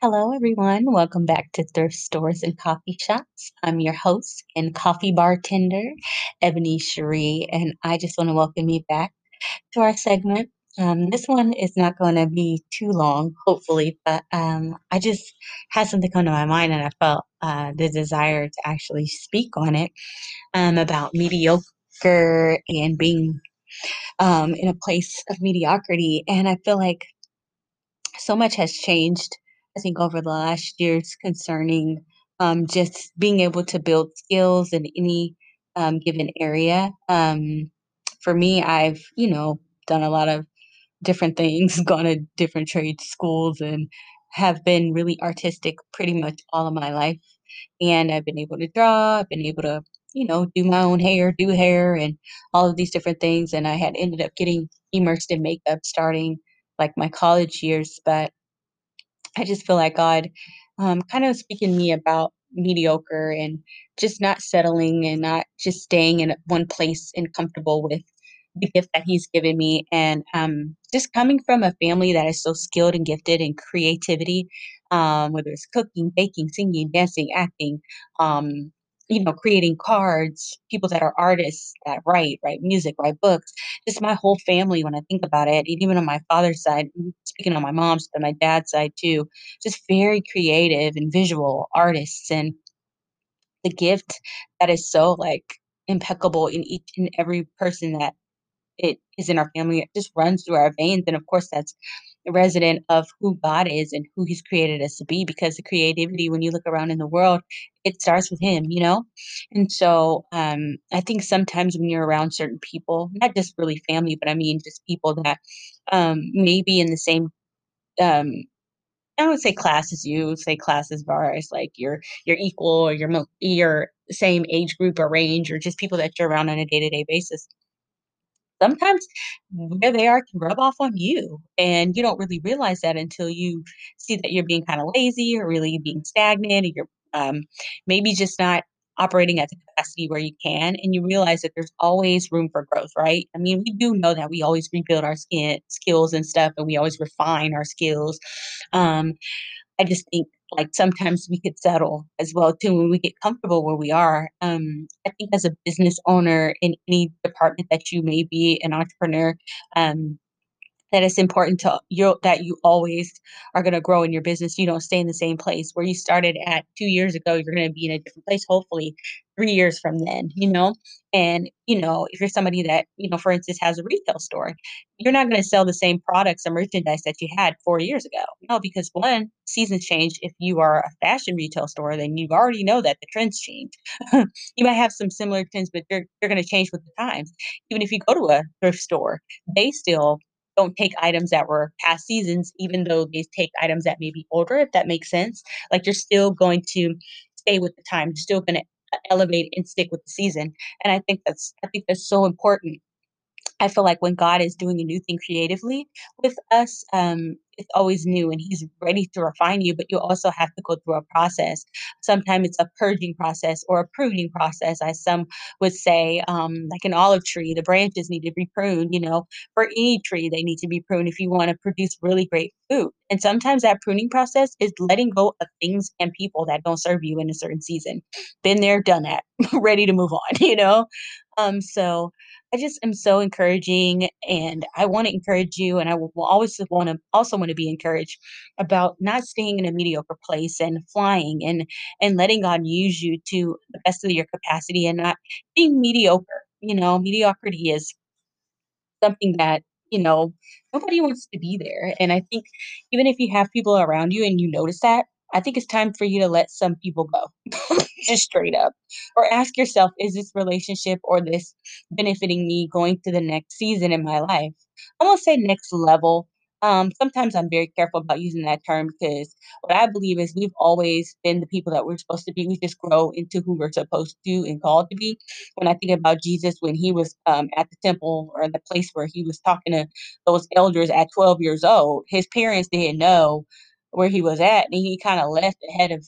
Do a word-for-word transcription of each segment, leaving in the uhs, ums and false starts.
Hello, everyone. Welcome back to Thrift Stores and Coffee Shops. I'm your host and coffee bartender, Ebony Cherie, and I just want to welcome you back to our segment. Um, this one is not going to be too long, hopefully, but um, I just had something come to my mind and I felt uh, the desire to actually speak on it um, about mediocre and being um, in a place of mediocrity. And I feel like so much has changed, I think, over the last years concerning um, just being able to build skills in any um, given area. Um, for me, I've, you know, done a lot of different things, gone to different trade schools, and have been really artistic pretty much all of my life. And I've been able to draw, I've been able to, you know, do my own hair, do hair, and all of these different things. And I had ended up getting immersed in makeup starting like my college years, but I just feel like God um, kind of was speaking to me about mediocre and just not settling and not just staying in one place and comfortable with the gift that He's given me. And um, just coming from a family that is so skilled and gifted in creativity, um, whether it's cooking, baking, singing, dancing, acting, um, you know, creating cards, people that are artists that write, write music, write books, just my whole family, when I think about it, and even on my father's side, speaking on my mom's, but my dad's side too, just very creative and visual artists. And the gift that is so like impeccable in each and every person that it is in our family, it just runs through our veins. And of course, that's resident of who God is and who He's created us to be, because the creativity, when you look around in the world, it starts with Him, you know? And so um, I think sometimes when you're around certain people, not just really family, but I mean just people that um, may be in the same, um, I would say class as you, say class as far as like your your equal or your, mo- your same age group or range, or just people that you're around on a day-to-day basis. Sometimes where they are can rub off on you, and you don't really realize that until you see that you're being kind of lazy or really being stagnant, or you're um, maybe just not operating at the capacity where you can, and you realize that there's always room for growth, right? I mean, we do know that we always rebuild our skin skills and stuff, and we always refine our skills. um, I just think like sometimes we could settle as well too when we get comfortable where we are. Um, I think as a business owner in any department that you may be an entrepreneur, um, that it's important to you that you always are going to grow in your business. You don't stay in the same place where you started at two years ago. You're going to be in a different place, hopefully three years from then, you know? And, you know, if you're somebody that, you know, for instance, has a retail store, you're not going to sell the same products or merchandise that you had four years ago. No, because one, seasons change. If you are a fashion retail store, then you already know that the trends change. You might have some similar trends, but they're, they're going to change with the times. Even if you go to a thrift store, they still don't take items that were past seasons, even though they take items that may be older, if that makes sense. Like you're still going to stay with the time. You're still going to elevate and stick with the season. And I think that's, I think that's so important. I feel like when God is doing a new thing creatively with us, um, it's always new, and He's ready to refine you, but you also have to go through a process. Sometimes it's a purging process or a pruning process, as some would say, um, like an olive tree, the branches need to be pruned, you know, for any tree, they need to be pruned if you want to produce really great food. And sometimes that pruning process is letting go of things and people that don't serve you in a certain season. Been there, done that, ready to move on, you know? Um, so I just am so encouraging, and I want to encourage you, and I will always want to also want to be encouraged about not staying in a mediocre place and flying and and letting God use you to the best of your capacity and not being mediocre. You know, mediocrity is something that, you know, nobody wants to be there. And I think even if you have people around you and you notice that, I think it's time for you to let some people go, just straight up. Or ask yourself, is this relationship or this benefiting me going to the next season in my life? I won't say next level. Um, sometimes I'm very careful about using that term, because what I believe is we've always been the people that we're supposed to be. We just grow into who we're supposed to and called to be. When I think about Jesus, when He was um, at the temple, or the place where He was talking to those elders at twelve years old, His parents didn't know where He was at, and He kind of left ahead of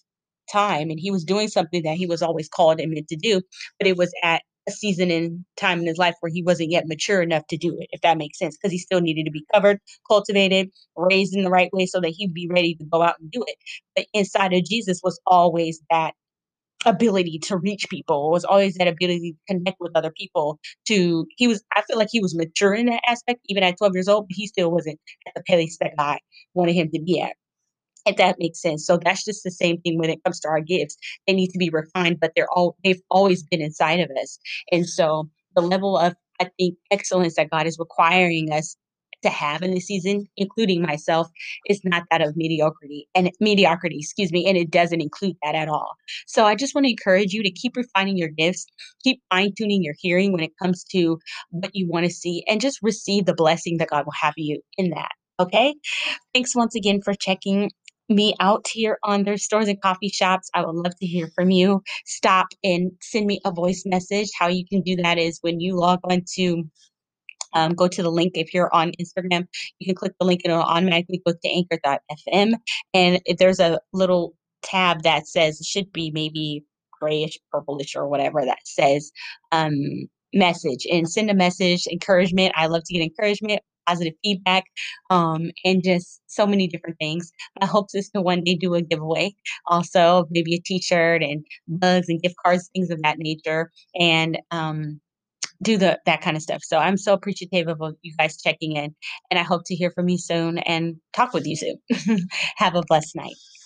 time, and He was doing something that He was always called and meant to do, but it was at a season in time in his life where he wasn't yet mature enough to do it, if that makes sense, because he still needed to be covered, cultivated, raised in the right way so that he'd be ready to go out and do it. But inside of Jesus was always that ability to reach people, was always that ability to connect with other people. To he was, I feel like he was mature in that aspect, even at twelve years old, but he still wasn't at the place that God wanted him to be at, if that makes sense. So that's just the same thing when it comes to our gifts. They need to be refined, but they're all, they've always been inside of us. And so the level of, I think, excellence that God is requiring us to have in this season, including myself, is not that of mediocrity and mediocrity, excuse me. And it doesn't include that at all. So I just want to encourage you to keep refining your gifts, keep fine tuning your hearing when it comes to what you want to see, and just receive the blessing that God will have you in that. Okay. Thanks once again for checking me out here on Thrift Stores and Coffee Shops. I would love to hear from you. Stop and send me a voice message. How you can do that is when you log on to Um, go to the link. If you're on Instagram, you can click the link and it'll automatically go to anchor dot f m. And if there's a little tab that says, it should be maybe grayish, purplish, or whatever, that says um, message, and send a message, encouragement. I love to get encouragement, positive feedback, um, and just so many different things. My hope is to one day do a giveaway also, maybe a t-shirt and mugs and gift cards, things of that nature. And, um, do the that kind of stuff. So I'm so appreciative of you guys checking in, and I hope to hear from you soon and talk with you soon. Have a blessed night.